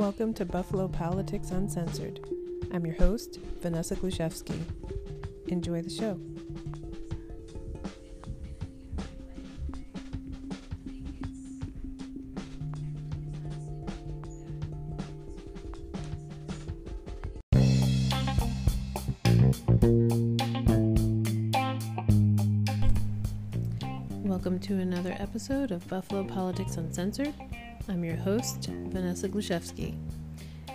Welcome to Buffalo Politics Uncensored. I'm your host, Vanessa Gluszewski. Enjoy the show. Welcome to another episode of Buffalo Politics Uncensored. I'm your host, Vanessa Gluszewski.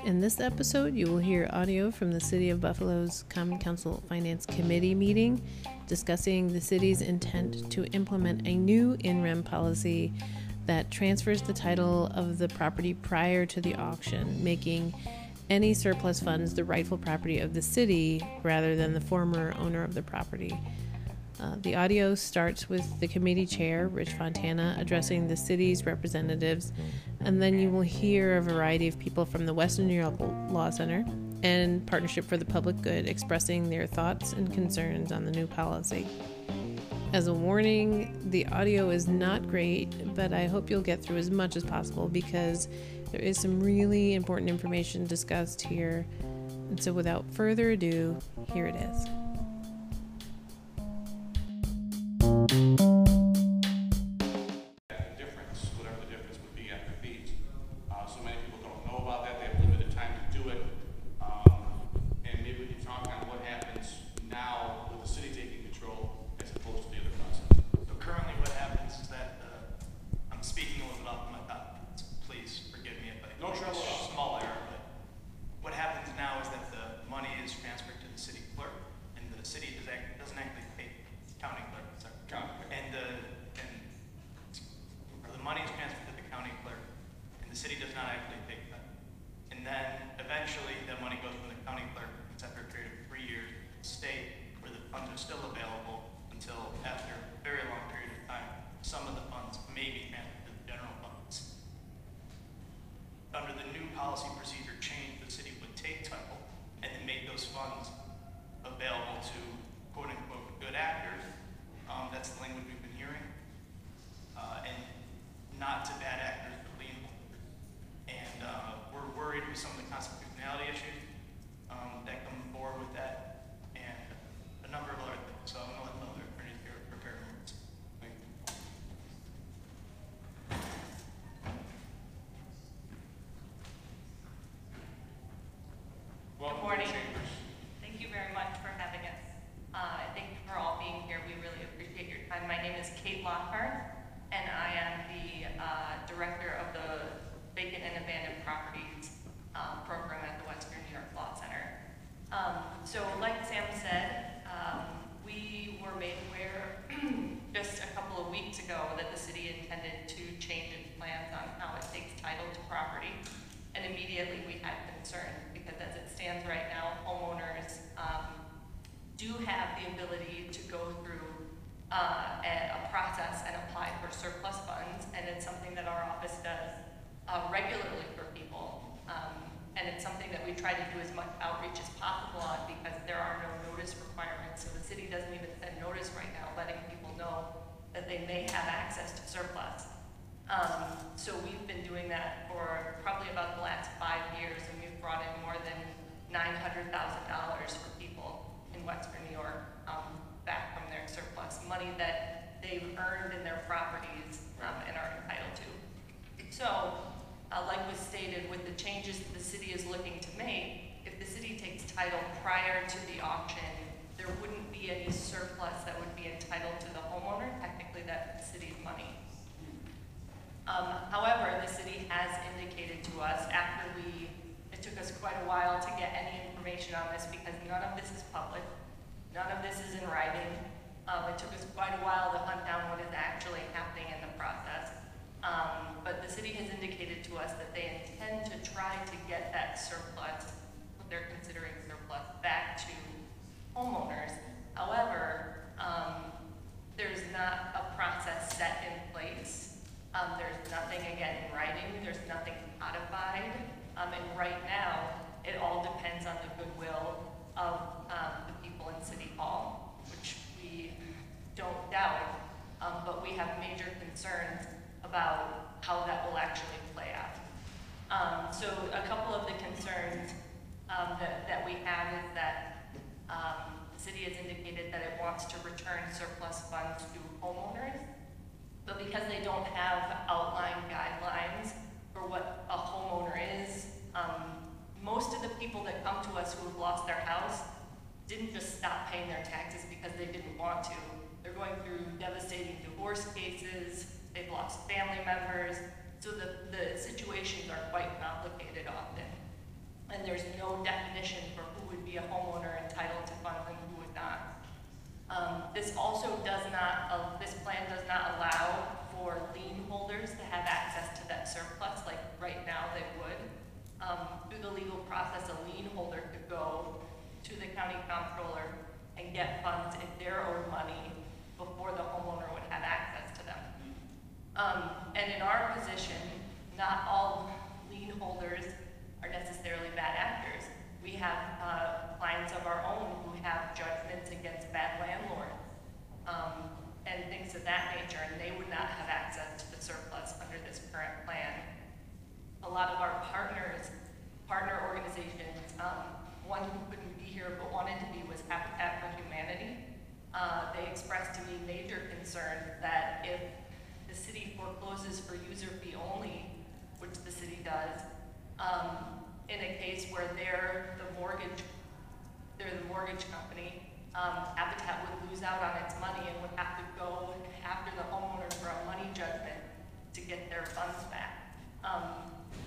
In this episode, you will hear audio from the City of Buffalo's Common Council Finance Committee meeting discussing the city's intent to implement a new in-rem policy that transfers the title of the property prior to the auction, making any surplus funds the rightful property of the city rather than the former owner of the property. The audio starts with the committee chair, Rich Fontana, addressing the city's representatives, and then you will hear a variety of people from the Western New York Law Center and Partnership for the Public Good expressing their thoughts and concerns on the new policy. As a warning, the audio is not great, but I hope you'll get through as much as possible because there is some really important information discussed here. And so without further ado, here it is. Good morning. Thank you very much for having us. Thank you for all being here. We really appreciate your time. My name is Kate Lockhart, and I am the director of the Vacant and Abandoned Properties program at the Western New York Law Center. So like Sam said, we were made aware just a couple of weeks ago that the city intended to change its plans on how it takes title to property, and immediately we had concerns. As it stands right now, homeowners do have the ability to go through a process and apply for surplus funds, and it's something that our office does regularly for people, and it's something that we try to do as much outreach as possible on because there are no notice requirements, so the city doesn't even send notice right now letting people know that they may have access to surplus. So we've been doing that for probably about the last 5 years, and we've brought in more than $900,000 for people in Western New York back from their surplus, money that they've earned in their properties and are entitled to. So, like was stated, with the changes that the city is looking to make, if the city takes title prior to the auction, there wouldn't be any surplus that would be entitled to the homeowner. Technically, that's the city's money. However, the city has indicated to us after it took us quite a while to get any information on this because none of this is public, none of this is in writing. It took us quite a while to hunt down what is actually happening in the process. But the city has indicated to us that they intend to try to get that surplus, what they're considering surplus, back to homeowners. However, there's not a process set in place. There's nothing, again, in writing. There's nothing codified. And right now, it all depends on the goodwill of the people in City Hall, which we don't doubt, but we have major concerns about how that will actually play out. So a couple of the concerns that we have is that the city has indicated that it wants to return surplus funds to homeowners, but because they don't have outline guidelines for what a homeowner is, most of the people that come to us who have lost their house didn't just stop paying their taxes because they didn't want to. They're going through devastating divorce cases, they've lost family members, so the situations are quite complicated often. And there's no definition for who would be a homeowner entitled to funds and who would not. This plan does not allow for lien holders to have access to that surplus like right now they would. Through the legal process, a lien holder could go to the county comptroller and get funds in their own money before the homeowner would have access to them. And in our position, not all lien holders are necessarily bad actors. We have clients of our own who have judgments against bad landlords and things of that nature, and they would not have access to the surplus under this current plan. A lot of our partner organizations, one who couldn't be here but wanted to be was Habitat for Humanity. They expressed to me major concern that if the city forecloses for user fee only, which the city does, in a case where they're the mortgage company, Habitat would lose out on its money and would have to go after the homeowner for a money judgment to get their funds back.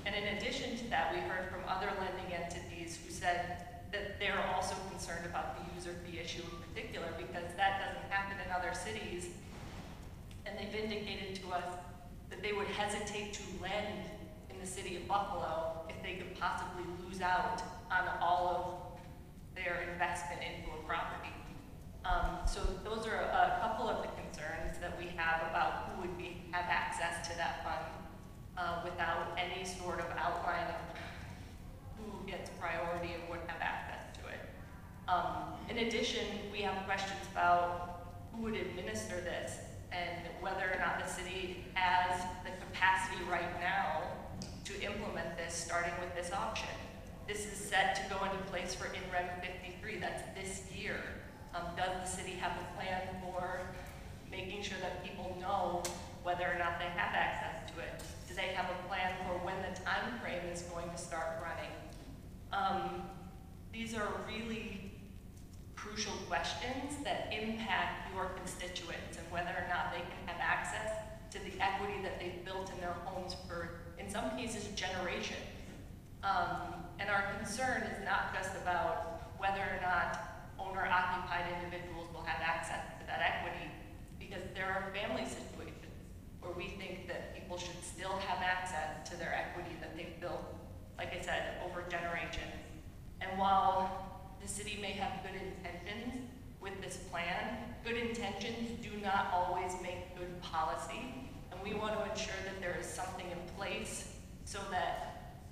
And in addition to that, we heard from other lending entities who said that they're also concerned about the user fee issue in particular because that doesn't happen in other cities. And they've indicated to us that they would hesitate to lend in the city of Buffalo if they could possibly lose out on all of their investment into a property. So those are a couple of the concerns that we have about who would have access to that fund without any sort of outline of who gets priority and would have access to it. In addition, we have questions about who would administer this and whether or not the city has the capacity right now to implement this, starting with this auction. This is set to go into place for NREM 53, that's this year. Does the city have a plan for making sure that people know whether or not they have access to it? Do they have a plan for when the time frame is going to start running? These are really crucial questions that impact your constituents and whether or not they can have access to the equity that they've built in their homes for, in some cases, generations. And our concern is not just about whether or not owner-occupied individuals will have access to that equity, because there are family situations where we think that people should still have access to their equity that they've built, like I said, over generations. And while the city may have good intentions with this plan, good intentions do not always make good policy, and we want to ensure that there is something in place so that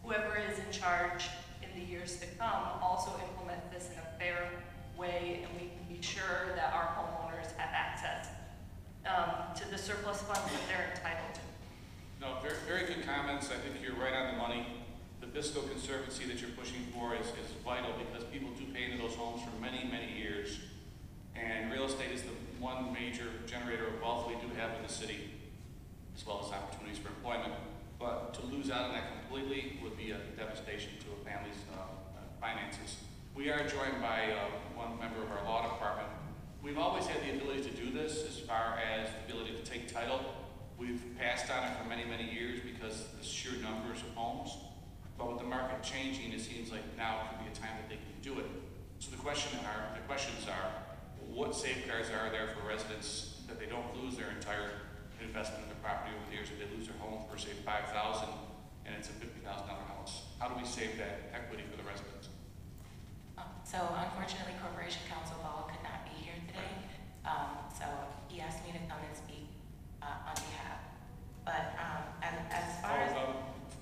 whoever is in charge in the years to come also implement this in a fair way, and we can be sure that our homeowners have access to the surplus funds that they're entitled to. No, very, very good comments. I think you're right on the money. The fiscal conservancy that you're pushing for is vital because people do pay into those homes for many, many years. And real estate is the one major generator of wealth we do have in the city, as well as opportunities for employment. But to lose out on that completely would be a devastation to a family's finances. We are joined by one member of our law department. We've always had the ability to do this as far as the ability to take title. We've passed on it for many, many years because of the sheer numbers of homes. But with the market changing, it seems like now could be a time that they can do it. So the questions are, what safeguards are there for residents that they don't lose their entire investment in the property over the years? If they lose their home for, say, $5,000 and it's a $50,000 house, how do we save that equity for the residents? So unfortunately, Corporation Counsel Ball could not be here today. So he asked me to come and speak on behalf. But as far as...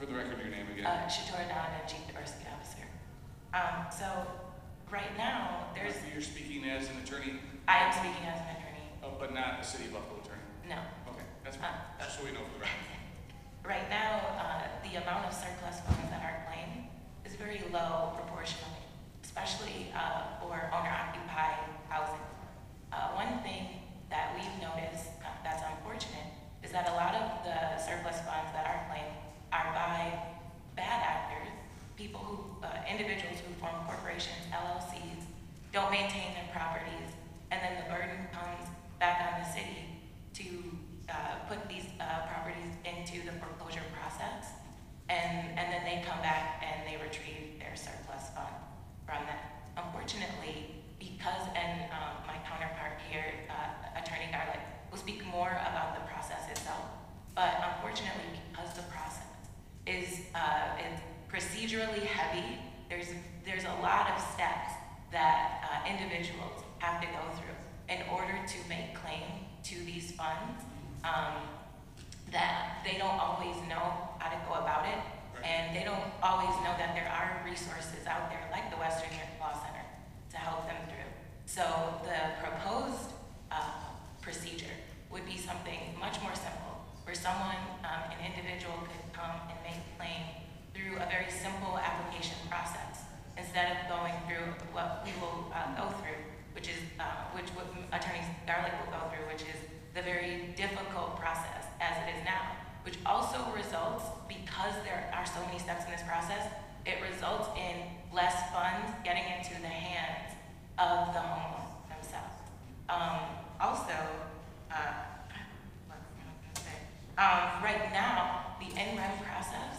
For the record, your name again? Shatora Dhan, and Chief Diversity Officer. So right now, there's... You're speaking as an attorney? I am speaking as an attorney. Oh, but not a City of Buffalo attorney? No. Okay, that's fine. Just so we know for the record. Right now, the amount of surplus funds that are very low proportionally, especially for owner-occupied housing. One thing that we've noticed that's unfortunate is that a lot of the surplus funds that are claimed are by bad actors, people who, individuals who form corporations, LLCs, don't maintain their properties, and then the burden comes back on the city to put these properties into the foreclosure process, and then they come back and they retrieve their surplus fund from that. Unfortunately, because, and my counterpart here, Attorney Garlick, will speak more about the process itself, but unfortunately, because the process is it's procedurally heavy, there's a lot of steps that individuals have to go through in order to make claim to these funds that they don't always know how to go about it, right. And they don't always know that there are resources out there like the Western New York Law Center to help them through. So the proposed procedure would be something much more simple, where someone, an individual, could come and make claim through a very simple application process instead of going through what we will go through, which is what Attorney Garlick will go through, which is the very difficult process as it is now, which also results, because there are so many steps in this process, it results in less funds getting into the hands of the homeowners themselves. Also, what was I gonna say? Right now, the in-rem process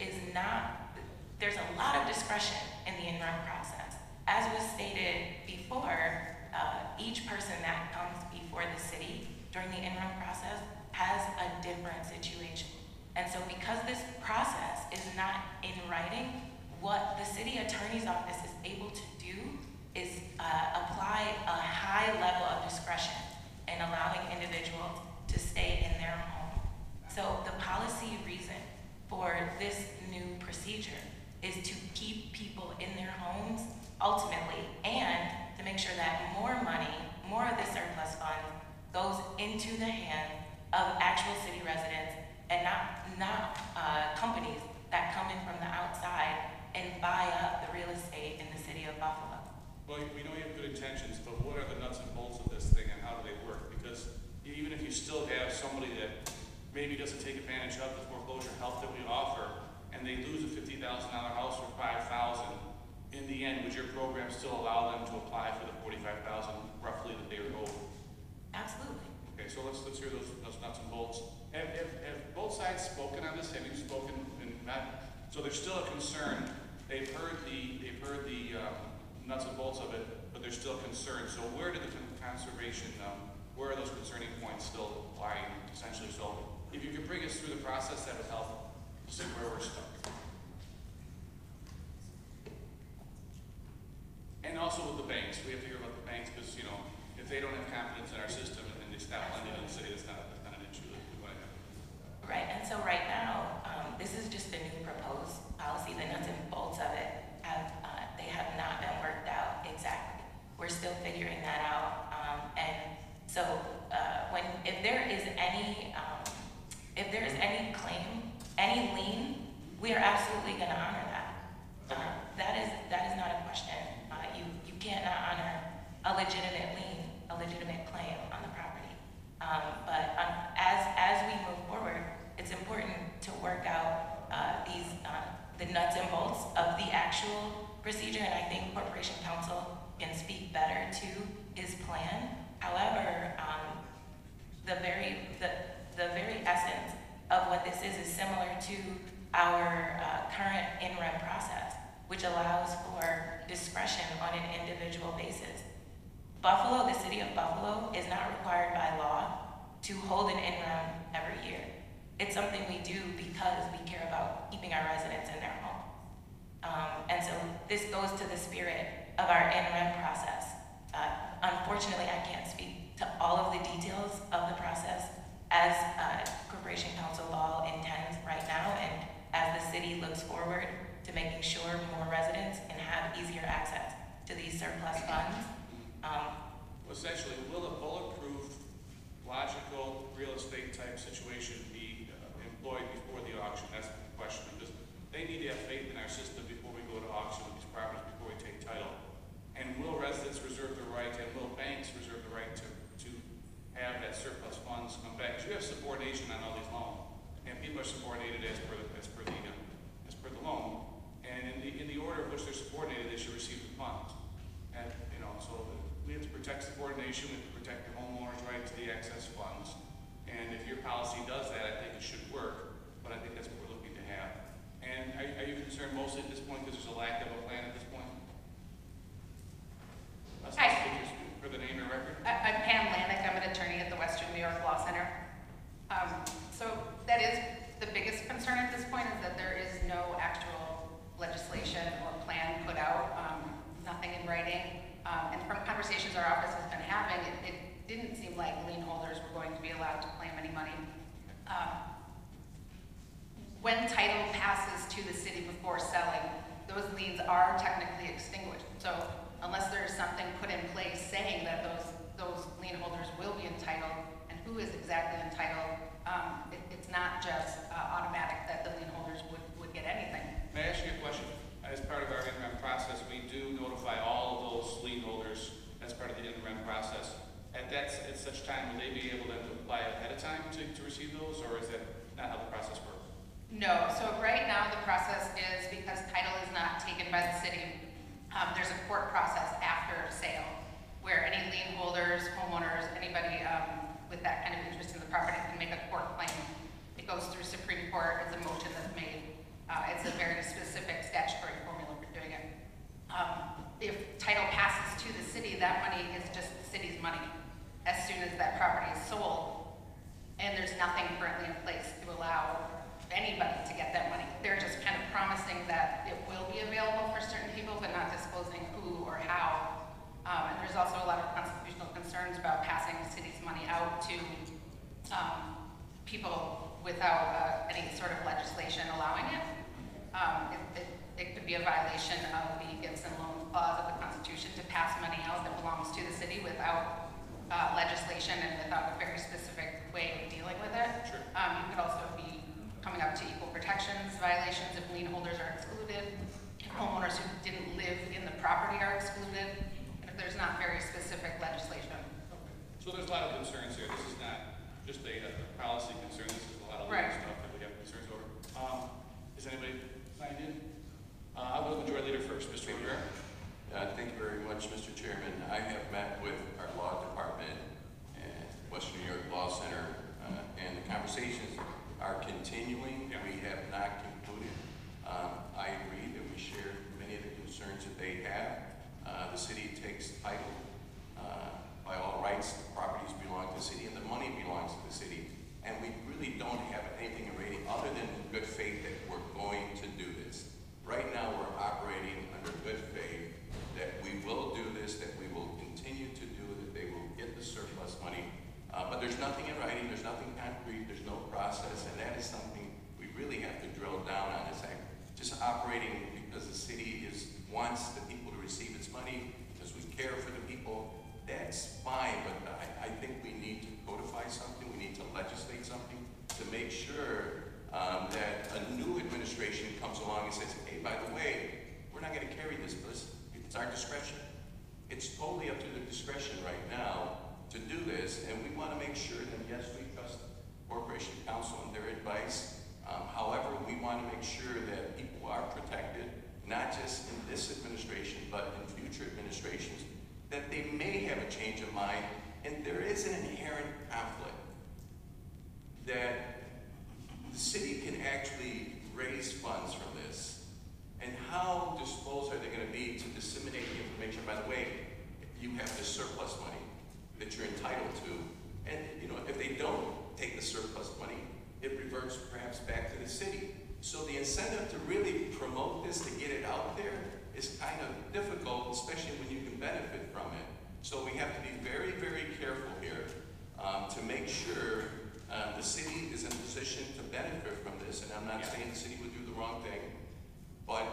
is not, there's a lot of discretion in the in-rem process. As was stated before, each person that comes before the city during the in-rem process has a different situation. And so because this process is not in writing, what the city attorney's office is able to do is apply a high level of discretion in allowing individuals to stay in their home. So the policy reason for this new procedure is to keep people in their homes ultimately, and to make sure that more money, more of the surplus fund, goes into the hands of actual city residents and not companies that come in from the outside and buy up the real estate in the city of Buffalo. Well, we know you have good intentions, but what are the nuts and bolts of this thing and how do they work? Because even if you still have somebody that maybe doesn't take advantage of the foreclosure help that we offer and they lose a $50,000 house for $5,000, in the end, would your program still allow them to apply for the $45,000 roughly that they were owed? Absolutely. Okay, so let's hear those nuts and bolts. Have both sides spoken on this? Have you spoken? And not, so there's still a concern. They've heard the nuts and bolts of it, but there's still concern. So where do the conservation? Where are those concerning points still lying? Essentially, so if you could bring us through the process, that would help. See where we're stuck. And also with the banks, we have to hear about the banks because if they don't have confidence in our system and they stop lending in the city, that's not an issue that we want to have. Right, and so right now, this is just the new proposed policy. The nuts and bolts of it have not been worked out exactly. We're still figuring that out, and so if there is any claim, any lien, we are absolutely going to honor that. That is not a question. You cannot honor a legitimate lien, a legitimate claim on the property. But as we move forward, it's important to work out the nuts and bolts of the actual procedure, and I think Corporation Counsel can speak better to his plan. However, the very essence of what this is similar to our current in-rem process, which allows for discretion on an individual basis. Buffalo, the city of Buffalo, is not required by law to hold an in-rem every year. It's something we do because we care about keeping our residents in their home. And so this goes to the spirit of our in-rem process. Unfortunately, I can't speak to all of the details of the process as Corporation Counsel Ball intends right now, and as the city looks forward to making sure more residents can have easier access to these surplus funds. Essentially, will a bulletproof, logical, real estate type situation be employed before the auction? That's the question. They need to have faith in our system before we go to auction of these properties before we take title? And will residents reserve the right, and will banks reserve the right to have that surplus funds come back? Because you have subordination on all these loans, and people are subordinated as per the loan. And in the order in which they're subordinated, they should receive the funds. And you know, so we have to protect subordination. We have to protect the homeowner's right to the excess funds. And if your policy does that, I think it should work. But I think that's what we're looking to have. And are you concerned mostly at this point because there's a lack of a plan at this point? For the name and record. I'm Pam Lannick. I'm an attorney at the Western New York Law Center. So that is the biggest concern at this point, is that there is no actual legislation or plan put out, nothing in writing. And from conversations our office has been having, it didn't seem like lien holders were going to be allowed to claim any money. When title passes to the city before selling, those liens are technically extinguished. So unless there's something put in place saying that those lien holders will be entitled, and who is exactly entitled, it's not just automatic that the lien holders would get anything. May I ask you a question? As part of our in-rem process, we do notify all of those lien holders as part of the in-rem process. At such time, will they be able to apply ahead of time to receive those, or is that not how the process works? No, so right now the process is, because title is not taken by the city, there's a court process after sale where any lien holders, homeowners, anybody with that kind of interest in the property can make a court claim. It goes through Supreme Court. It's a motion that's made. It's a very specific statutory formula for doing it. If title passes to the city, that money is just the city's money as soon as that property is sold, and there's nothing currently in place to allow anybody to get that money. They're just kind of promising that it will be available for certain people, but not disclosing who or how. And there's also a lot of constitutional concerns about passing the city's money out to people without any sort of legislation allowing it. It could be a violation of the Gibson Loan Clause of the Constitution to pass money out that belongs to the city without legislation and without a very specific way of dealing with it. Sure. You could also be coming up to equal protections violations if lien holders are excluded, if homeowners who didn't live in the property are excluded, and if there's not very specific legislation. Okay. So there's a lot of concerns here. This is not just a policy concern. This is a lot of legal stuff that we have concerns over. Is anybody signed in? I'll go to Majority Leader first, Mr. Rivera. Thank you very much, Mr. Chairman. I have met with our law department at Western New York Law Center, and the conversations are continuing. Yeah. We have not concluded. I agree that we share many of the concerns that they have. The city takes title. By all rights, the properties belong to the city and the money belongs to the city. And we really don't have anything in writing other than good faith that we're going to do this. Right now, we're operating under good faith that we will do this, that we will continue to do it, that they will get the surplus money. But there's nothing in writing, there's nothing concrete, there's no process, and that is something we really have to drill down on. It's like just operating because the city wants the people to receive its money, because we care for the people. That's fine, but I think we need to codify something, we need to legislate something to make sure that a new administration comes along and says, hey, by the way, we're not going to carry this list. It's our discretion. It's totally up to their discretion right now to do this, and we want to make sure that, yes, we trust Corporation Counsel and their advice. However, we want to make sure that people are protected, not just in this administration, but in future administrations, that they may have a change of mind, and there is an inherent conflict that the city can actually raise funds from this, and how disposed are they going to be to disseminate the information? By the way, you have this surplus money that you're entitled to, and you know, if they don't take the surplus money, it reverts perhaps back to the city. So the incentive to really promote this, to get it out there, is kind of difficult, especially when you can benefit from it. So we have to be very, very careful here to make sure the city is in a position to benefit from this. And I'm not saying the city would do the wrong thing, but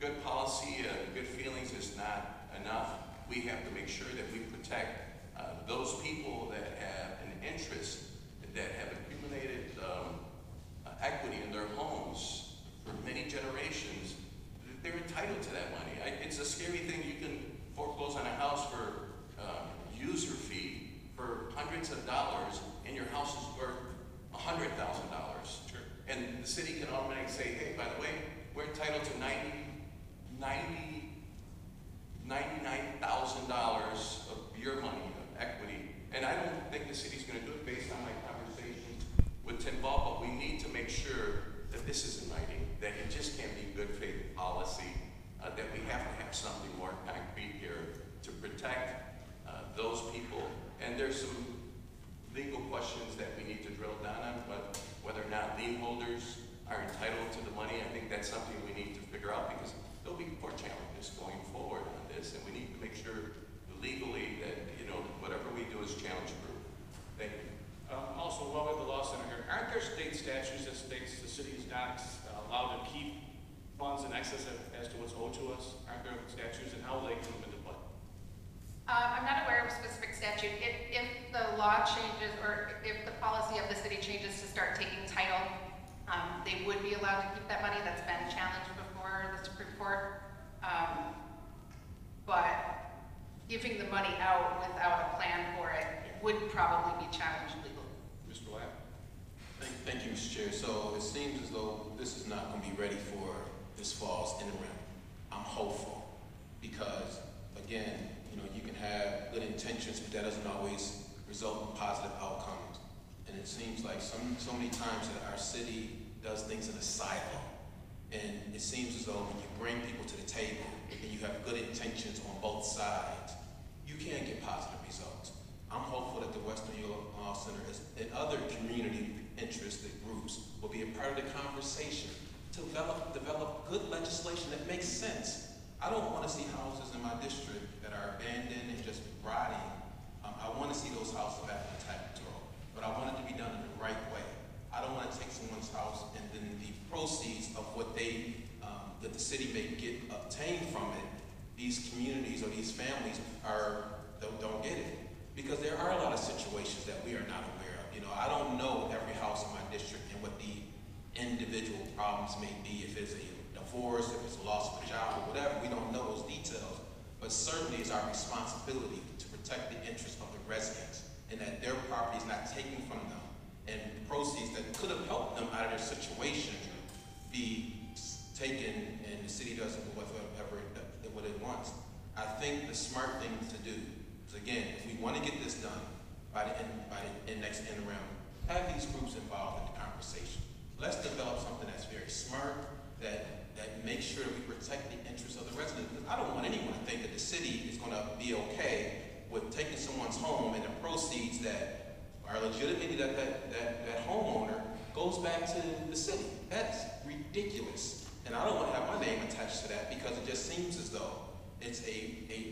good policy, good feelings is not enough. We have to make sure that we protect those people that have an interest, that have accumulated equity in their homes for many generations. They're entitled to that. house is worth $100,000, sure, and the city can automatically say, hey, by the way, we're entitled to $99,000 of your money, of equity, and I don't think the city's going to do it based on my conversation with Tim Fall, but we need to make sure that this is in writing, that it just can't be good faith policy, that we have to have something more concrete here to protect those people. And there's some legal questions that we need to drill down on, but whether or not lien holders are entitled to the money, I think that's something we need to figure out, because there'll be more challenges going forward on this, and we need to make sure legally that, you know, whatever we do is challenge-proof. Thank you. Also, while we're at the law center here, aren't there state statutes that states the city is not allowed to keep funds in excess as to what's owed to us? Aren't there statutes, and how will they come into play? I'm not aware of a specific statute. If the law changes, or if the policy of the city changes to start taking title, they would be allowed to keep that money. That's been challenged before the Supreme Court. But giving the money out without a plan for it would probably be challenged legally. Mr. Lab? Thank you, Mr. Chair. So it seems as though this is not going to be ready for this fall's interim. I'm hopeful because, again, you know, you can have good intentions, but that doesn't always result in positive outcomes. And it seems like so many times that our city does things in a silo. And it seems as though when you bring people to the table and you have good intentions on both sides, you can get positive results. I'm hopeful that the Western New York Law Center and other community interested groups will be a part of the conversation to develop good legislation that makes sense. I don't want to see houses in my district that are abandoned and just rotting. I want to see those houses back in title control, but I want it to be done in the right way. I don't want to take someone's house and then the proceeds of what they, that the city may get obtained from it, these communities or these families don't get it. Because there are a lot of situations that we are not aware of. You know, I don't know every house in my district and what the individual problems may be, if it's a divorce, if it's a loss of a job, or whatever. We don't know those details, but certainly it's our responsibility to protect the interests of the residents and that their property is not taken from them and proceeds that could have helped them out of their situation be taken, and the city doesn't do what it wants. I think the smart thing to do, so again, if we want to get this done by the next interim, have these groups involved in the conversation. Let's develop something that's very smart, that makes sure that we protect the interests of the residents. Because I don't want anyone to think that the city is going to be okay with taking someone's home and the proceeds that are legitimately that homeowner goes back to the city. That's ridiculous. And I don't want to have my name attached to that because it just seems as though it's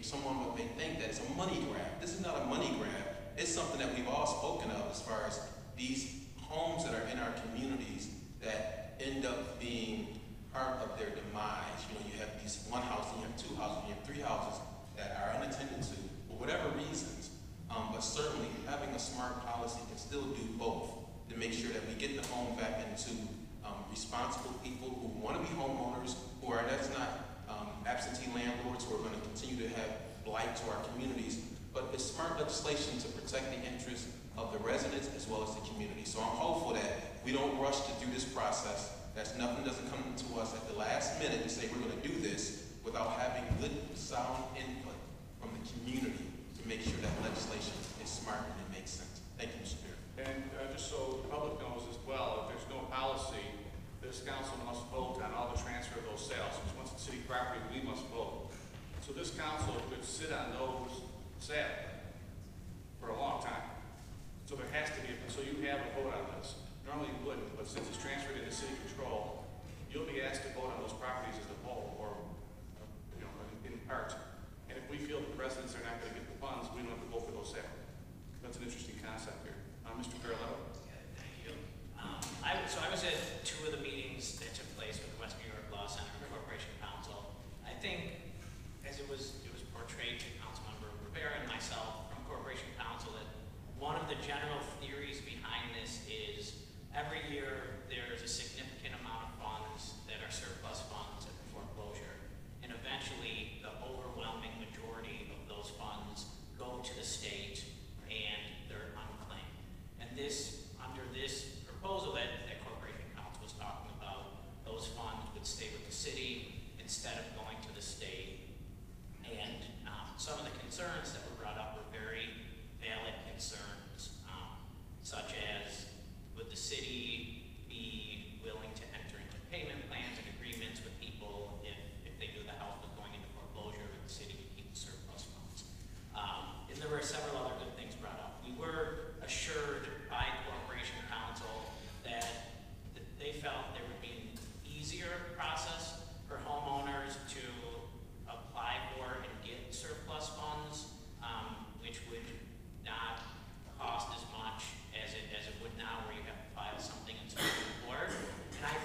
someone may think that it's a money grab. This is not a money grab. It's something that we've all spoken of as far as these homes that are in our communities that end up being part of their demise. You know, you have these one house, you have two houses, you have three houses that are unattended to for whatever reasons. But certainly having a smart policy can still do both to make sure that we get the home back into responsible people who want to be homeowners, who are, that's not absentee landlords who are going to continue to have blight to our communities, but it's smart legislation to protect the interests of the residents as well as the community. So I'm hopeful that we don't rush to do this process, that nothing doesn't come to us at the last minute to say we're going to do this without having good, sound input from the community to make sure that legislation is smart and it makes sense. Thank you, Mr. Chair. And just so the public knows as well, if there's no policy, this council must vote on all the transfer of those sales, because once it's city property, we must vote. So this council could sit on those sales for a long time. So there has to be, so you have a vote on this. Normally you wouldn't, but since it's transferred into city control, you'll be asked to vote on those properties as a whole, or you know, in part. And if we feel that the residents are not going to get the funds, we don't have to vote for those sales. That's an interesting concept here. Mr. Carrillo. So I was at two of the meetings that took place with the Western New York Law Center and Corporation Counsel. I think, as it was portrayed to Councilmember Rivera and myself from Corporation Counsel, that one of the general theories behind this is every year there's a significant amount of funds that are surplus funds at the foreclosure, and eventually the overwhelming majority of those funds go to the state and they're unclaimed. And this the city be willing to enter into payment plans and agreements with people if they knew the house was going into foreclosure, or the city would keep the surplus funds. And there were several other good things brought up. We were assured by Corporation Counsel that they felt there would be an easier process for homeowners to apply for and get surplus funds, which would not cost as much as it would now, where you have to file something and so forth. And I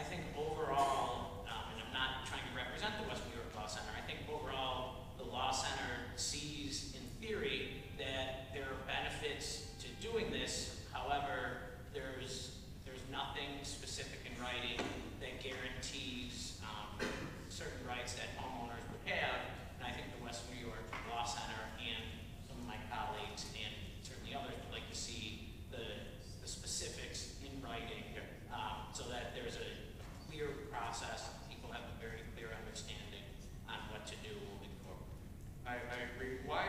think overall, and I'm not trying to represent the Western New York Law Center, I think overall the Law Center sees, in theory, that there are benefits to doing this. However, there's nothing specific in writing that guarantees certain rights that homeowners would have. And I think the Western New York Law Center and some of my colleagues and certainly others would like to see the specifics in writing so that there's a clear process. People have a very clear understanding on what to do in court. I agree. Why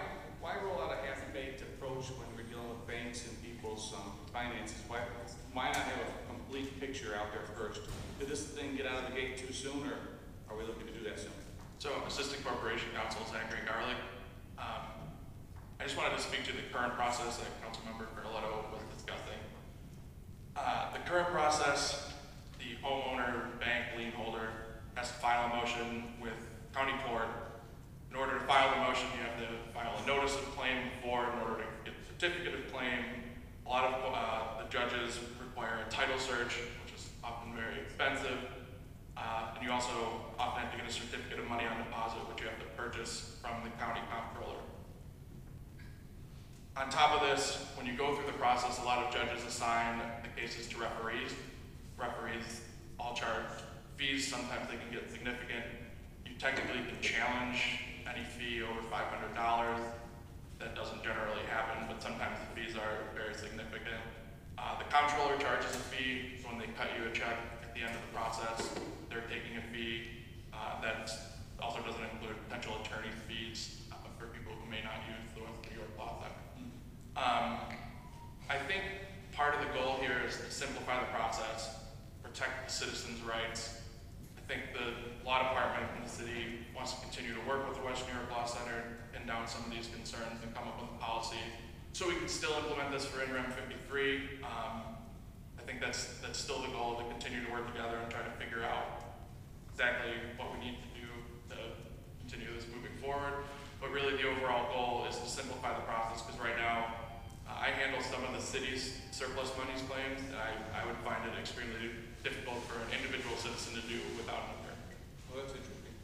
roll out a half-baked approach when we're dealing with banks and people's finances? Why not have a complete picture out there first? Did this thing get out of the gate too soon, or are we looking to do that soon? So, Assistant Corporation Counsel Zachary Garlick. I just wanted to speak to the current process that Councilmember Carletto was discussing. The current process, the homeowner, bank, lien holder has to file a motion with county court. In order to file the motion, you have to file a notice of claim before, in order to get the certificate of claim. A lot of the judges require a title search, which is often very expensive. And you also often have to get a certificate of money on deposit, which you have to purchase from the county comptroller. On top of this, when you go through the process, a lot of judges assign the cases to referees. Referees all charge fees. Sometimes they can get significant. You technically can challenge any fee over $500. That doesn't generally happen, but sometimes the fees are very significant. The comptroller charges a fee, so when they cut you a check at the end of the process, they're taking a fee. That also doesn't include potential attorney fees for people who may not use the Western New York Law Center. I think part of the goal here is to simplify the process, protect the citizens' rights. I think the law department in the city wants to continue to work with the Western New York Law Center and down some of these concerns and come up with a policy so we can still implement this for NREM 53. I think that's still the goal, to continue to work together and try to figure out exactly what we need to do to continue this moving forward. But really the overall goal is to simplify the process, because right now I handle some of the city's surplus monies claims, and I would find it extremely difficult for an individual citizen to do without an attorney. Well, that's interesting.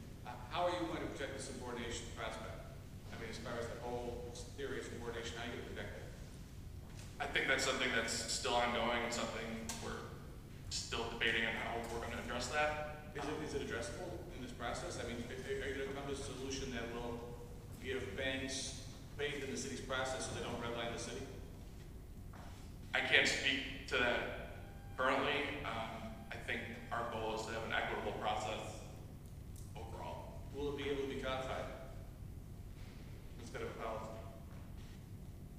How are you going to protect the subordination prospect? I mean, as far as the whole theory of subordination, how are you going to protect that? I think that's something that's still ongoing and something we're still debating on how we're going to address that. Is it addressable in this process? I mean, are you going to come to a solution that will give banks faith in the city's process so they don't redline the city? I can't speak to that currently. I think our goal is to have an equitable process overall. Will it be able to be codified instead of a policy?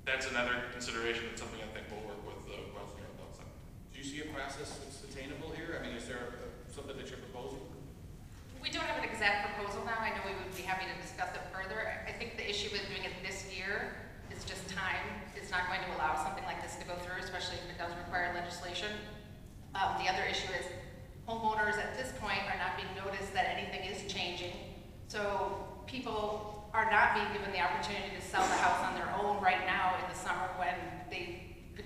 That's another consideration. It's something I think we'll work with the Western New York Law Center. Do you see a process that's attainable here? I mean, is there something that you're proposing? We don't have an exact proposal now. I know we would be happy to discuss it further. I think the issue with doing it this year is just time. It's not going to allow something like this to go through, especially if it does require legislation. The other issue is homeowners at this point are not being noticed that anything is changing. So people are not being given the opportunity to sell the house on their own right now in the summer when they could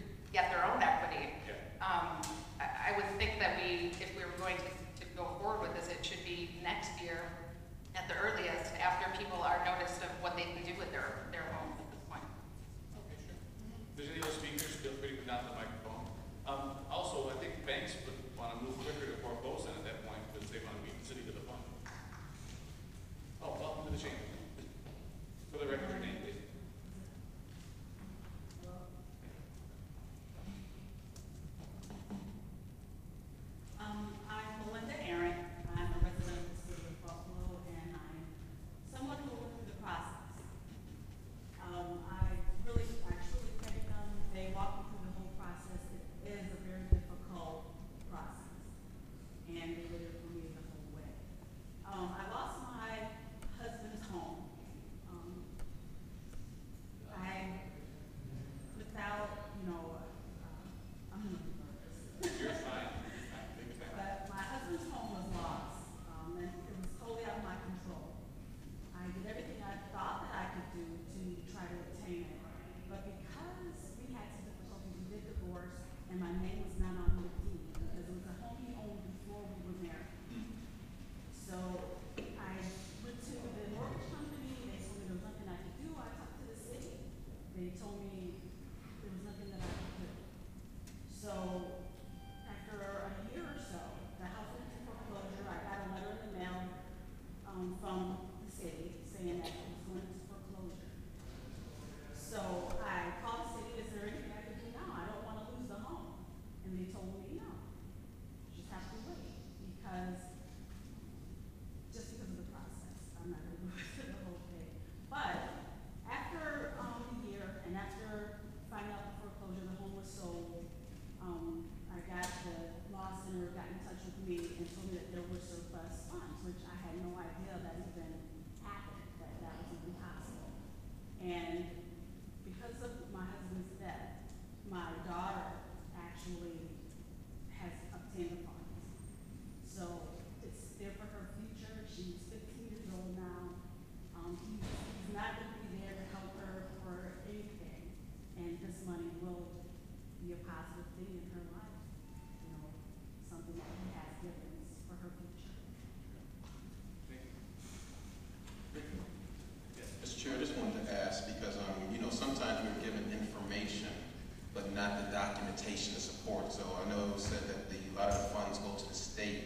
transportation to support. So I know it said that a lot of funds go to the state.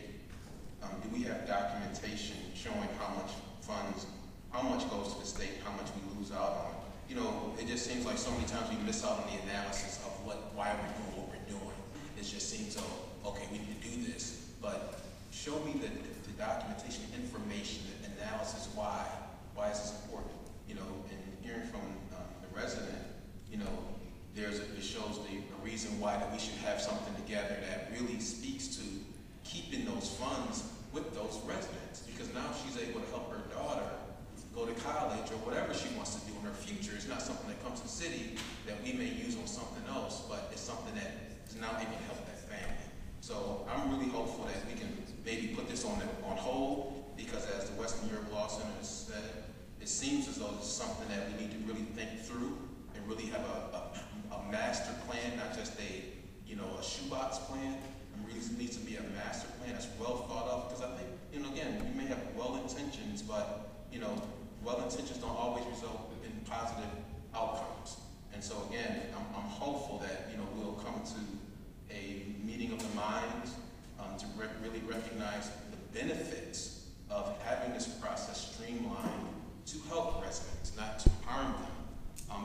Do we have documentation showing how much funds, how much goes to the state, how much we lose out on? You know, it just seems like so many times we miss out on the analysis of why we're doing what we're doing. It just seems, oh, okay, we need to do this, but show me the documentation, information, the analysis, why is this important? You know, and hearing from the resident, you know, it shows the reason why that we should have something together that really speaks to keeping those funds with those residents, because now she's able to help her daughter go to college or whatever she wants to do in her future. It's not something that comes to the city that we may use on something else, but it's something that is now able to help that family. So I'm really hopeful that we can maybe put this on hold, because as the Western New York Law Center has said, it seems as though it's something that we need to really think through and really have a master plan, not just a shoebox plan. It really needs to be a master plan that's well thought of, because I think, you know, again, we may have well intentions, but you know, well intentions don't always result in positive outcomes. And so again, I'm hopeful that, you know, we'll come to a meeting of the minds to really recognize the benefits of having this process streamlined to help residents, not to harm them.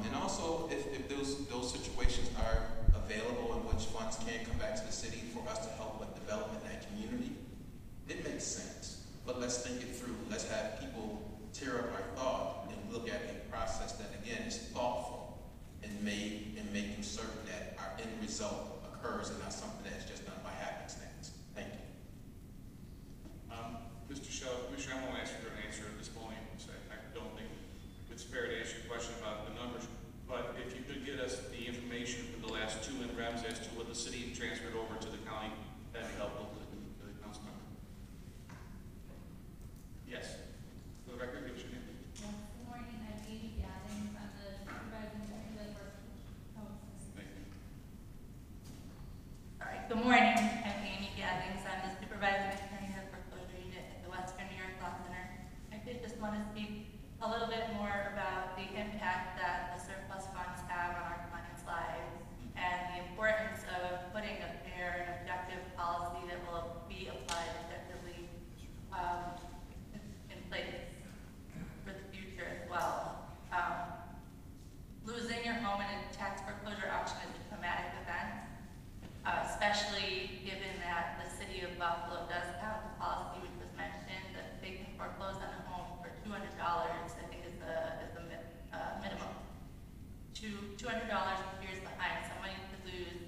And also, if those situations are available in which funds can come back to the city for us to help with development in that community, it makes sense. But let's think it through. Let's have people tear up our thought and look at a process that, again, is thoughtful and making certain that our end result occurs and not something that's just done by happenstance. Thank you. Mr. Shaw, I'm going to ask you to answer at this point. So I don't think it's fair to ask you a question about the numbers, but if you could get us the information from the last two NREMs as to what the city transferred over to the county, that'd be helpful to the council member. Yes, for the record, give us your name. Yes, good morning, I'm Amy Gaddings. I'm the supervising attorney. Thank you. All right, good morning, I'm Amy Gaddings. I'm the supervising attorney of the foreclosure unit at the Western New York Law Center. I did just want to speak a little bit more about the impact that the surplus funds have on our clients' lives and the importance of putting a fair and objective policy that will be applied objectively in place for the future as well. Losing your home in a tax foreclosure auction is a traumatic event, especially given that the city of Buffalo does have the policy which was mentioned that they can foreclose on a home for $200. $200 appears behind. Somebody could lose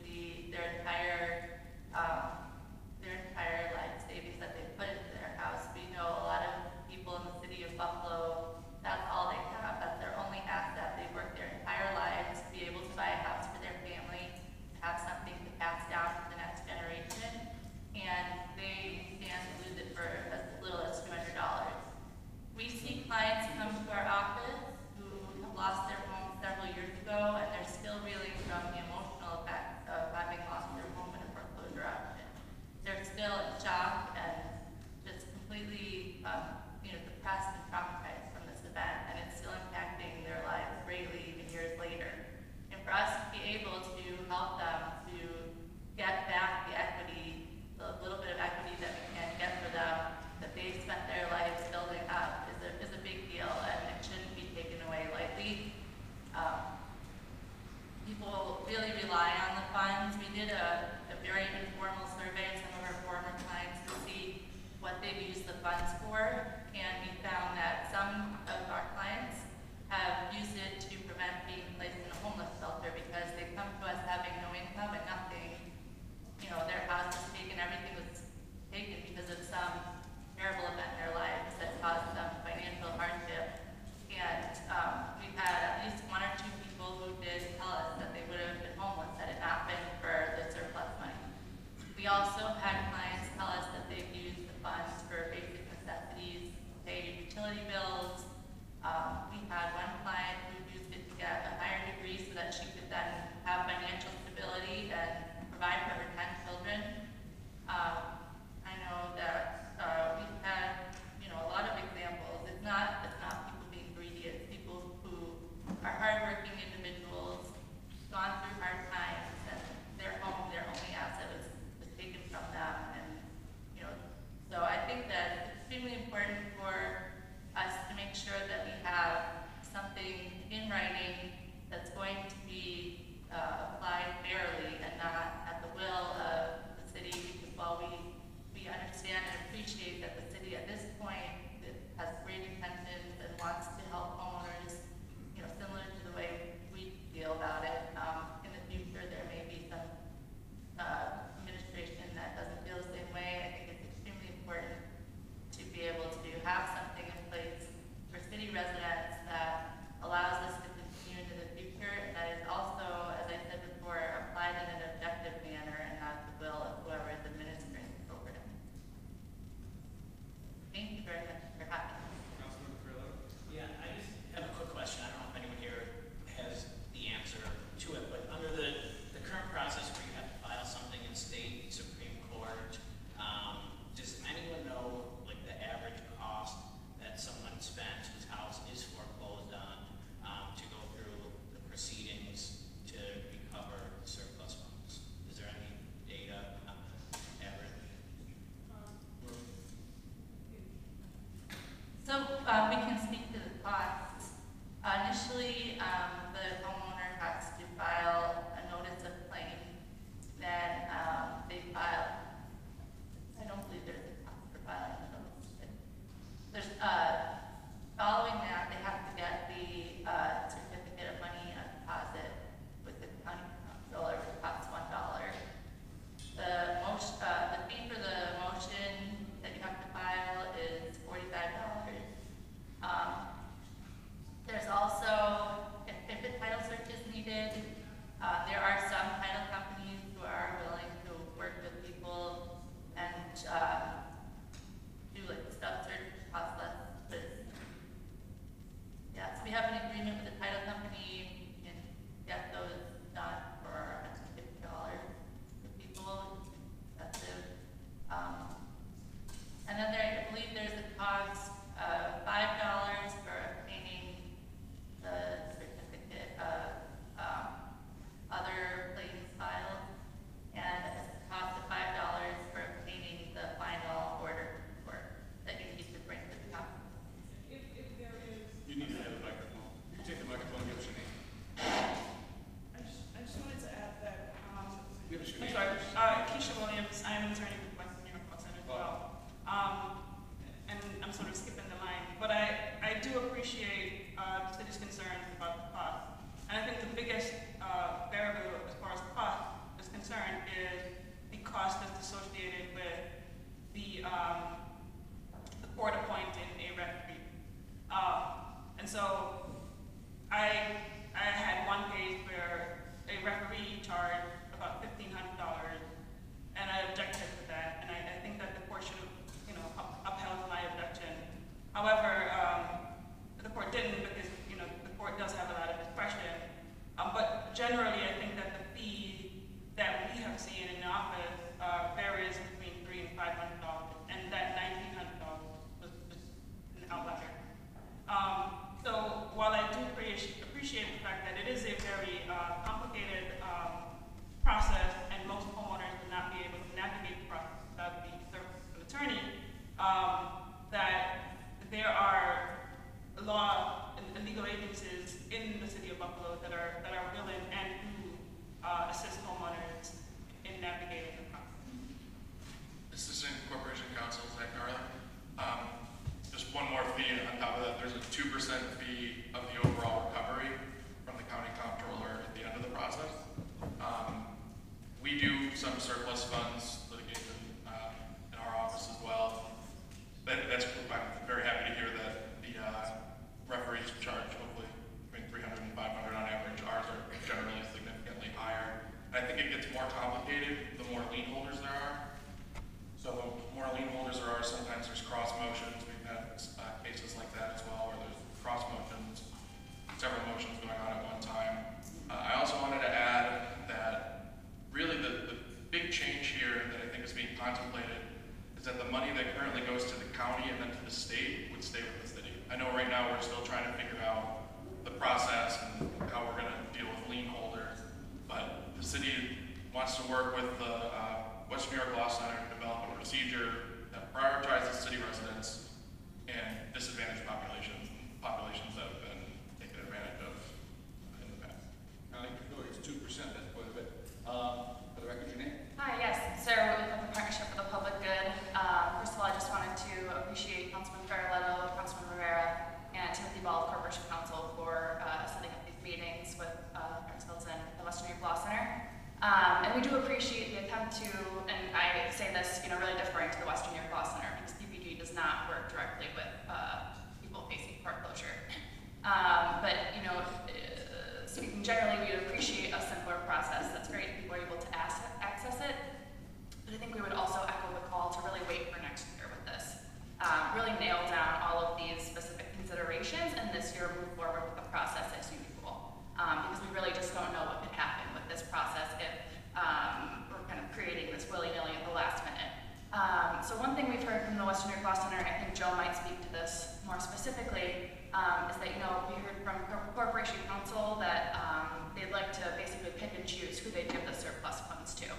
their entire life savings that they put into their house. We know a lot of people in the city of Buffalo, that's all they have. That's their only asset. They work their entire lives to be able to buy a house for their family, to have something to pass down to the next generation, and they stand to lose it for as little as $200. We see clients come to our office who have lost their home several years ago, and they're still reeling from the emotional effects of having lost their home in a foreclosure auction. They're still in shock and just completely depressed and traumatized from this event, and it's still impacting their lives greatly even years later. And for us to be able to help them to get back the equity, the little bit of equity that we can get for them that they spent their lives building up is a big deal, and it shouldn't be taken away lightly. People really rely on the funds. We did a very informal survey of some of our former clients to see what they've used the funds for, and we found that some of our clients have used it to prevent being placed in a homeless shelter because they come to us having no income and nothing. You know, their house was taken, everything was taken because of some terrible event in their lives that caused them financial hardship. And we've had at least one or two people who did tell us that they would have been homeless had it not been for the surplus money. We also had clients tell us that they've used the funds for basic necessities, pay utility bills. We had one client who used it to get a higher degree so that she could then have financial stability and provide for her 10 children. I know that we've had a lot of examples. It's not are hardworking individuals, gone through hard times, and their home Sure. Keisha Williams. I am an attorney with Western New York Law Center as well. And I'm sort of skipping the line, but I do appreciate the city's concerns about the cost. And I think the biggest variable as far as the cost is concerned is the cost that's associated with the court appointing a referee. And so I had one case where a referee charged about $1,500, and I objected to that, and I think that the court should have, you know, upheld my objection. However, the court didn't, because, you know, the court does have a lot of discretion. But generally, I think that the fee that we have seen in the office varies between $300 and $500, and that $1,900 was just an outlier. So while I do appreciate the fact that it is a very complicated process and most homeowners would not be able to navigate the process without the service of an attorney, that there are law and legal agencies in the city of Buffalo that are willing and who assist homeowners in navigating the process. Assistant Corporation Counsel Zach Garland. Just one more fee on top of that. There's a 2% fee of the overall recovery from the county comptroller at the end of the process. We do some surplus funds litigation in our office as well. I'm very happy to hear that the referees charge hopefully between $300 and $500 on average. Ours are generally significantly higher. And I think it gets more complicated the more lien holders there are. So the more lien holders there are, sometimes there's cross motions. We've had cases like that as well, where there's cross motions, several motions going on at one time. I also wanted to add that really the big change here that I think is being contemplated is that the money that currently goes to the county and then to the state would stay with the city. I know right now we're still trying to figure out the process and how we're going to deal with lien holders, but the city wants to work with the Western New York Law Center to develop a procedure that prioritizes city residents and disadvantaged populations that have been taken advantage of in the past. I think it's 2%, that's quite a bit. For the record, your name? Hi, yes, Sarah Whitman from the Partnership for the Public Good. First of all, I just wanted to appreciate Councilman Farrelletto, Councilman Rivera, and Timothy Fall of Corporation Counsel for setting up these meetings with ourselves and the Western New York Law Center. And we do appreciate the attempt to, and I say this, you know, really deferring to the Western New York Law Center, because PPG does not work directly with people facing court closure. But, you know, speaking generally, we would appreciate a simpler process. That's great if people are able to access it. But I think we would also echo the call to really wait for next year with this. Really nail down all of these specific considerations, and this year move forward with the process as usual. Because we really just don't know what could happen with this process if we're kind of creating this willy-nilly at the last minute. So one thing we've heard from the Western New York Law Center, and I think Joe might speak to this more specifically, is that, you know, we heard from Corporation Counsel that they'd like to basically pick and choose who they give the surplus funds to.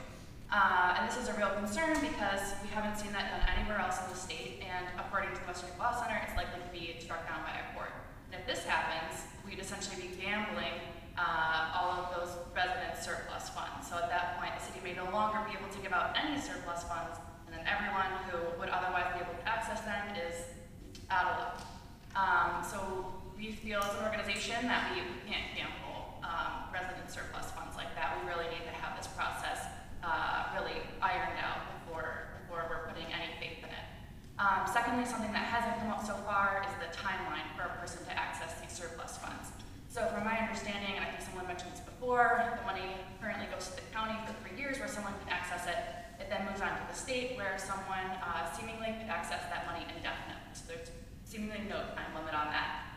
And this is a real concern because we haven't seen that done anywhere else in the state, and according to the Western New York Law Center, it's likely to be struck down by a court. And if this happens, we'd essentially be gambling all of those residents' surplus funds. So at that point, the city may no longer be able to give out any surplus funds, and then everyone who would otherwise be able to access them is out of luck. So we feel as an organization that we can't gamble resident surplus funds like that. We really need to have this process really ironed out before we're putting any faith in it. Secondly, something that hasn't come up so far is the timeline for a person to access these surplus funds. So from my understanding, and I think someone mentioned this before, the money currently goes to the county for 3 years where someone can access it. It then moves on to the state where someone seemingly could access that money indefinitely. So there's seemingly no time limit on that.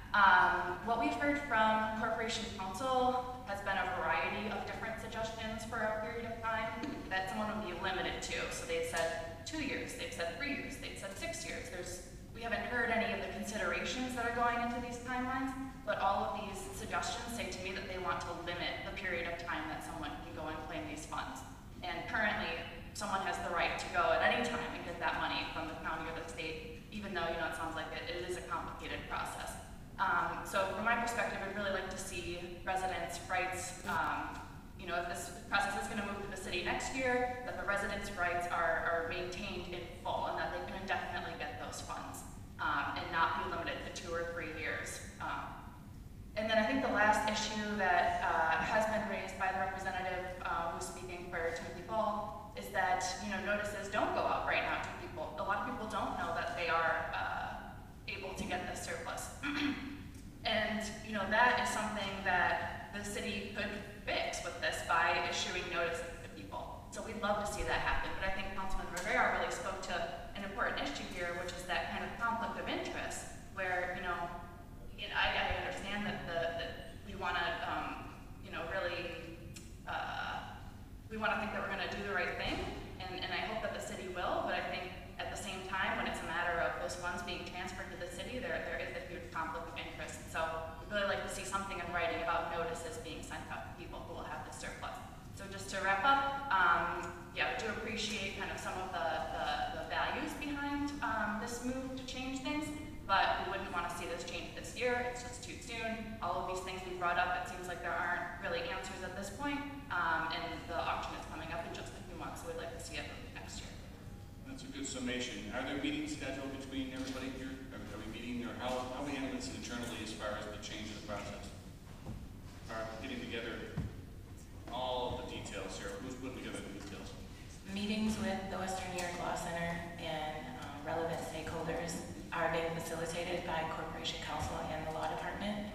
What we've heard from Corporation Counsel has been a variety of different suggestions for a period of time that someone would be limited to. So they've said 2 years, they've said 3 years, they've said 6 years. We haven't heard any of the considerations that are going into these timelines, but all of these suggestions say to me that they want to limit the period of time that someone can go and claim these funds. And currently, someone has the right to go at any time and get that money from the county or the state, even though, you know, it sounds like it is a complicated process. So from my perspective, I'd really like to see residents' rights, you know, if this process is going to move to the city next here, that the residents' rights are maintained in full, and that they can definitely get those funds and not be limited to 2 or 3 years. And then I think the last issue that has been raised by the representative who's speaking for Timothy Fall is that, you know, notices don't go out right now to people. A lot of people don't know that they are able to get this surplus. And, you know, that is something that the city could fix with this by issuing notices to people. So we'd love to see that happen, but I think Councilman Rivera really spoke to an important issue here, which is that kind of conflict of interest where, you know, I understand that we want to, you know, really, we want to think that we're going to do the right thing, and I hope that the city will. But I think at the same time, when it's a matter of those funds being transferred to the city, there is a huge conflict of interest. So we'd really like to see something in writing about notices being sent out to people who will have the surplus. So just to wrap up, yeah, we do appreciate kind of some of the values behind this move to change things. But we wouldn't want to see this change this year. It's just too soon. All of these things we brought up, it seems like there aren't really answers at this point. And the auction is coming up in just a few months, so we'd like to see it next year. That's a good summation. Are there meetings scheduled between everybody here? Are we meeting, or how we handle this internally as far as the change of the process? Are getting together all of the details here? Who's putting together the details? Meetings with the Western New York Law Center and relevant stakeholders are being facilitated by Corporation Counsel and the Law Department.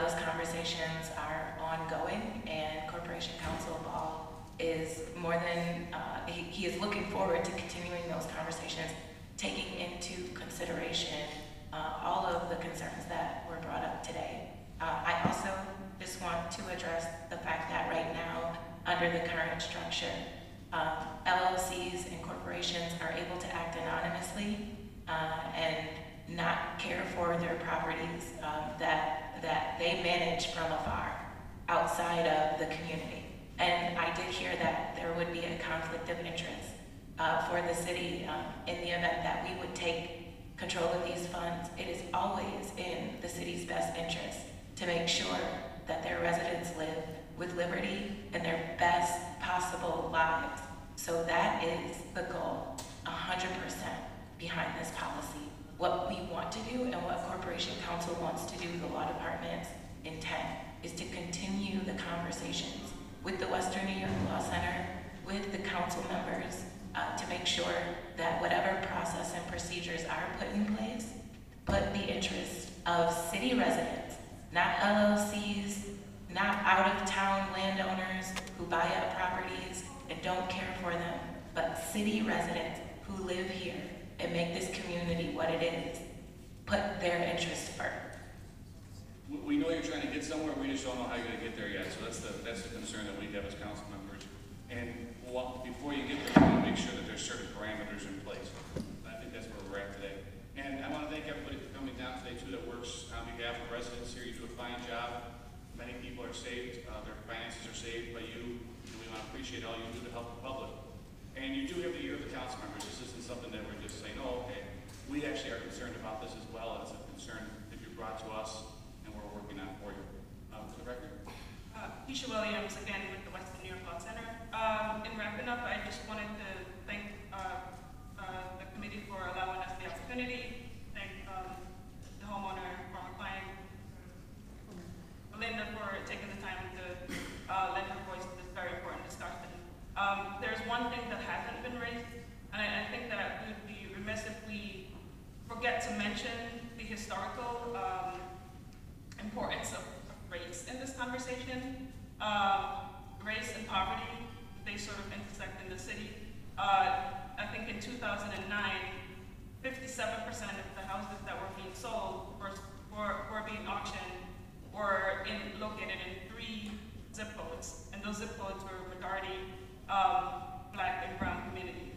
Those conversations are ongoing, and Corporation Counsel Ball is more than, he is looking forward to continuing those conversations, taking into consideration all of the concerns that were brought up today. I also just want to address the fact that right now, under the current structure, LLCs and corporations are able to act anonymously and not care for their properties that they manage from afar, outside of the community. And I did hear that there would be a conflict of interest for the city in the event that we would take control of these funds. It is always in the city's best interest to make sure that their residents live with liberty and their best possible lives. So that is the goal, 100%. Behind this policy, what we want to do and what Corporation Counsel wants to do, the law department's intent is to continue the conversations with the Western New York Law Center, with the council members, to make sure that whatever process and procedures are put in place, put the interests of city residents, not LLCs, not out-of-town landowners who buy up properties and don't care for them, but city residents who live here and make this community what it is. Put their interests first. We know you're trying to get somewhere, we just don't know how you're going to get there yet. So that's the concern that we have as council members. And before you get there, we want to make sure that there's certain parameters in place. I think that's where we're at today. And I want to thank everybody for coming down today too that works on behalf of residents here. You do a fine job. Many people are saved. Their finances are saved by you. And we want to appreciate all you do to help the public. And you do have the ear of the council members. This isn't something that we're just saying, oh, okay. We actually are concerned about this as well. It's a concern that you brought to us, and we're working on for you. For the record. Keisha Williams, again, with the Western New York Law Center. In wrapping up, I just wanted to thank the committee for allowing us the opportunity. Thank the homeowner, former client, Melinda, for taking the time to lend her voice to this very important discussion. There's one thing that hasn't been raised, and I think that we'd be remiss if we forget to mention the historical importance of race in this conversation. Race and poverty, they sort of intersect in the city. I think in 2009, 57% of the houses that were being sold were being auctioned were located in 3 zip codes, and those zip codes were majority Black and brown communities.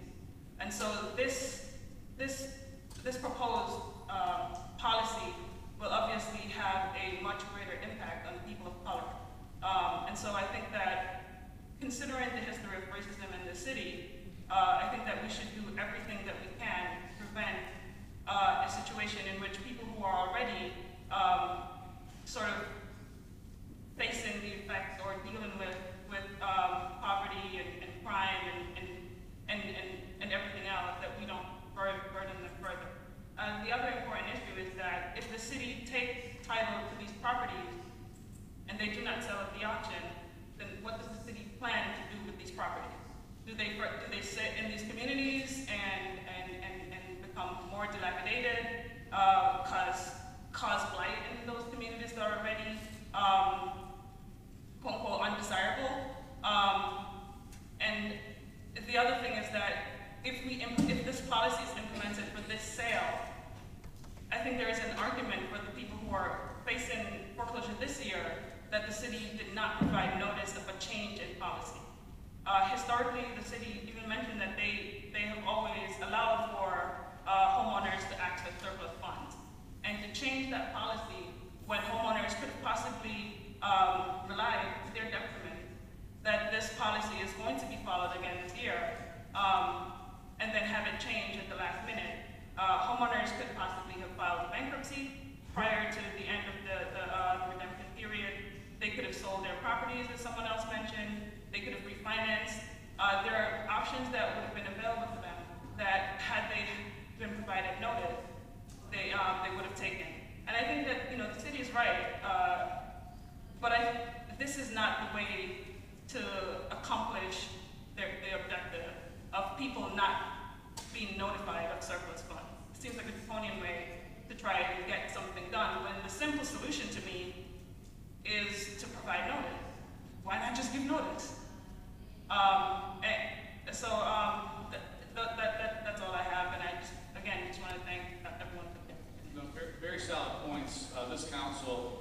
And so this proposed policy will obviously have a much greater impact on people of color. And so I think that considering the history of racism in the city, I think that we should do everything that we can to prevent a situation in which people who are already sort of facing the effects or dealing with poverty and crime and and they do not sell at the auction, then what does the city plan to do with these properties? Do they sit in these communities and become more dilapidated, cause blight in those communities that are already quote unquote undesirable? And the other thing is that if this policy is implemented for this sale, I think there is an argument for the people who are facing foreclosure this year that the city did not provide notice of a change in policy. Historically, the city even mentioned that they have always allowed for homeowners to access surplus funds. And to change that policy when homeowners could possibly rely to their detriment that this policy is going to be followed again this year, and then have it change at the last minute. Homeowners could possibly have filed bankruptcy prior to the end of the redemption period. They could have sold their properties, as someone else mentioned. They could have refinanced. There are options that would have been available to them that, had they been provided notice, they would have taken. And I think that the city is right, but this is not the way to accomplish their objective of people not being notified of surplus funds. It seems like a draconian way to try and get something done, when the simple solution to me is to provide notice. Why not just give notice? That's all I have, and I just want to thank everyone for that. No, very solid points. This council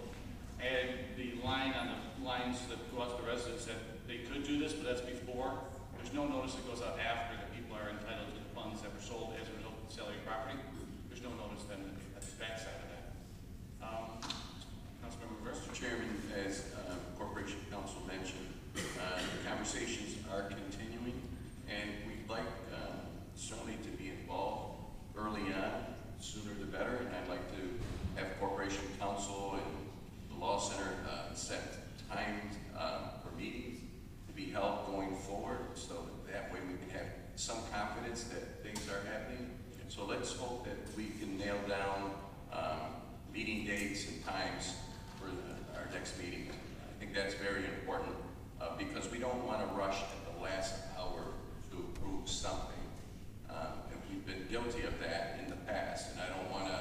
and the line on the lines that go out to the residents that they could do this, but that's before. There's no notice that goes out after that people are entitled to the funds that were sold as a result of selling your property. There's no notice then at the backside of that. Councilmember Mr. Chairman, as Corporation Counsel mentioned, the conversations are continuing, and we'd like certainly to be involved early on, sooner the better, and I'd like to have Corporation Counsel and the Law Center set times for meetings to be held going forward, so that way we can have some confidence that things are happening. So let's hope that we can nail down meeting dates and times for our next meeting. I think that's very important because we don't want to rush at the last hour to approve something. And we've been guilty of that in the past, and I don't want to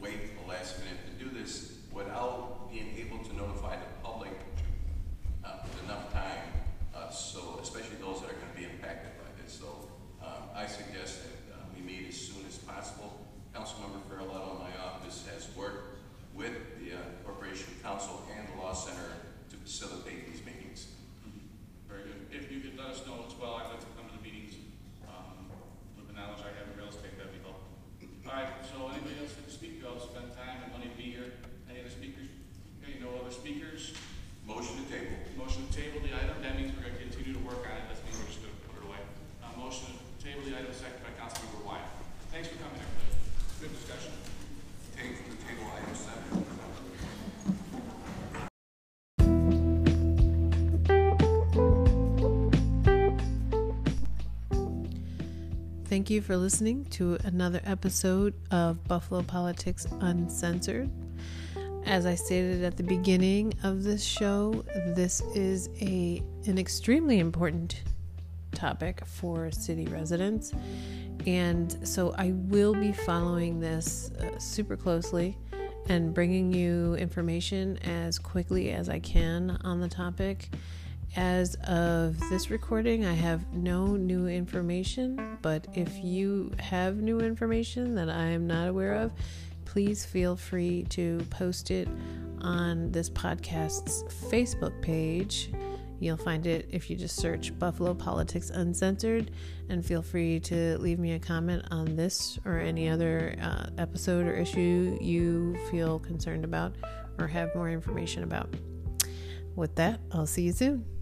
wait till the last minute to do this without being able to notify the public with enough time, so especially those that are going to be impacted by this. So I suggest that we meet as soon as possible. Councilmember Farrelletto in my office has worked with the Corporation Council and the Law Center to facilitate these meetings. Very good. If you could let us know as well, I'd like to come to the meetings with the knowledge I have in real estate, that'd be helpful. All right, so anybody else can speak? You all spend time and money to be here. Any other speakers? Okay, no other speakers. Motion to table. Motion to table the item. That means we're going to continue to work on it. That means we're just going to put it away. Motion to table the item, second by Councilmember Wyatt. Thanks for coming, everybody. Good discussion. Table to table item 7. Thank you for listening to another episode of Buffalo Politics Uncensored. As I stated at the beginning of this show, this is an extremely important topic for city residents, and so I will be following this super closely and bringing you information as quickly as I can on the topic. As of this recording, I have no new information, but if you have new information that I am not aware of, please feel free to post it on this podcast's Facebook page. You'll find it if you just search Buffalo Politics Uncensored, and feel free to leave me a comment on this or any other episode or issue you feel concerned about or have more information about. With that, I'll see you soon.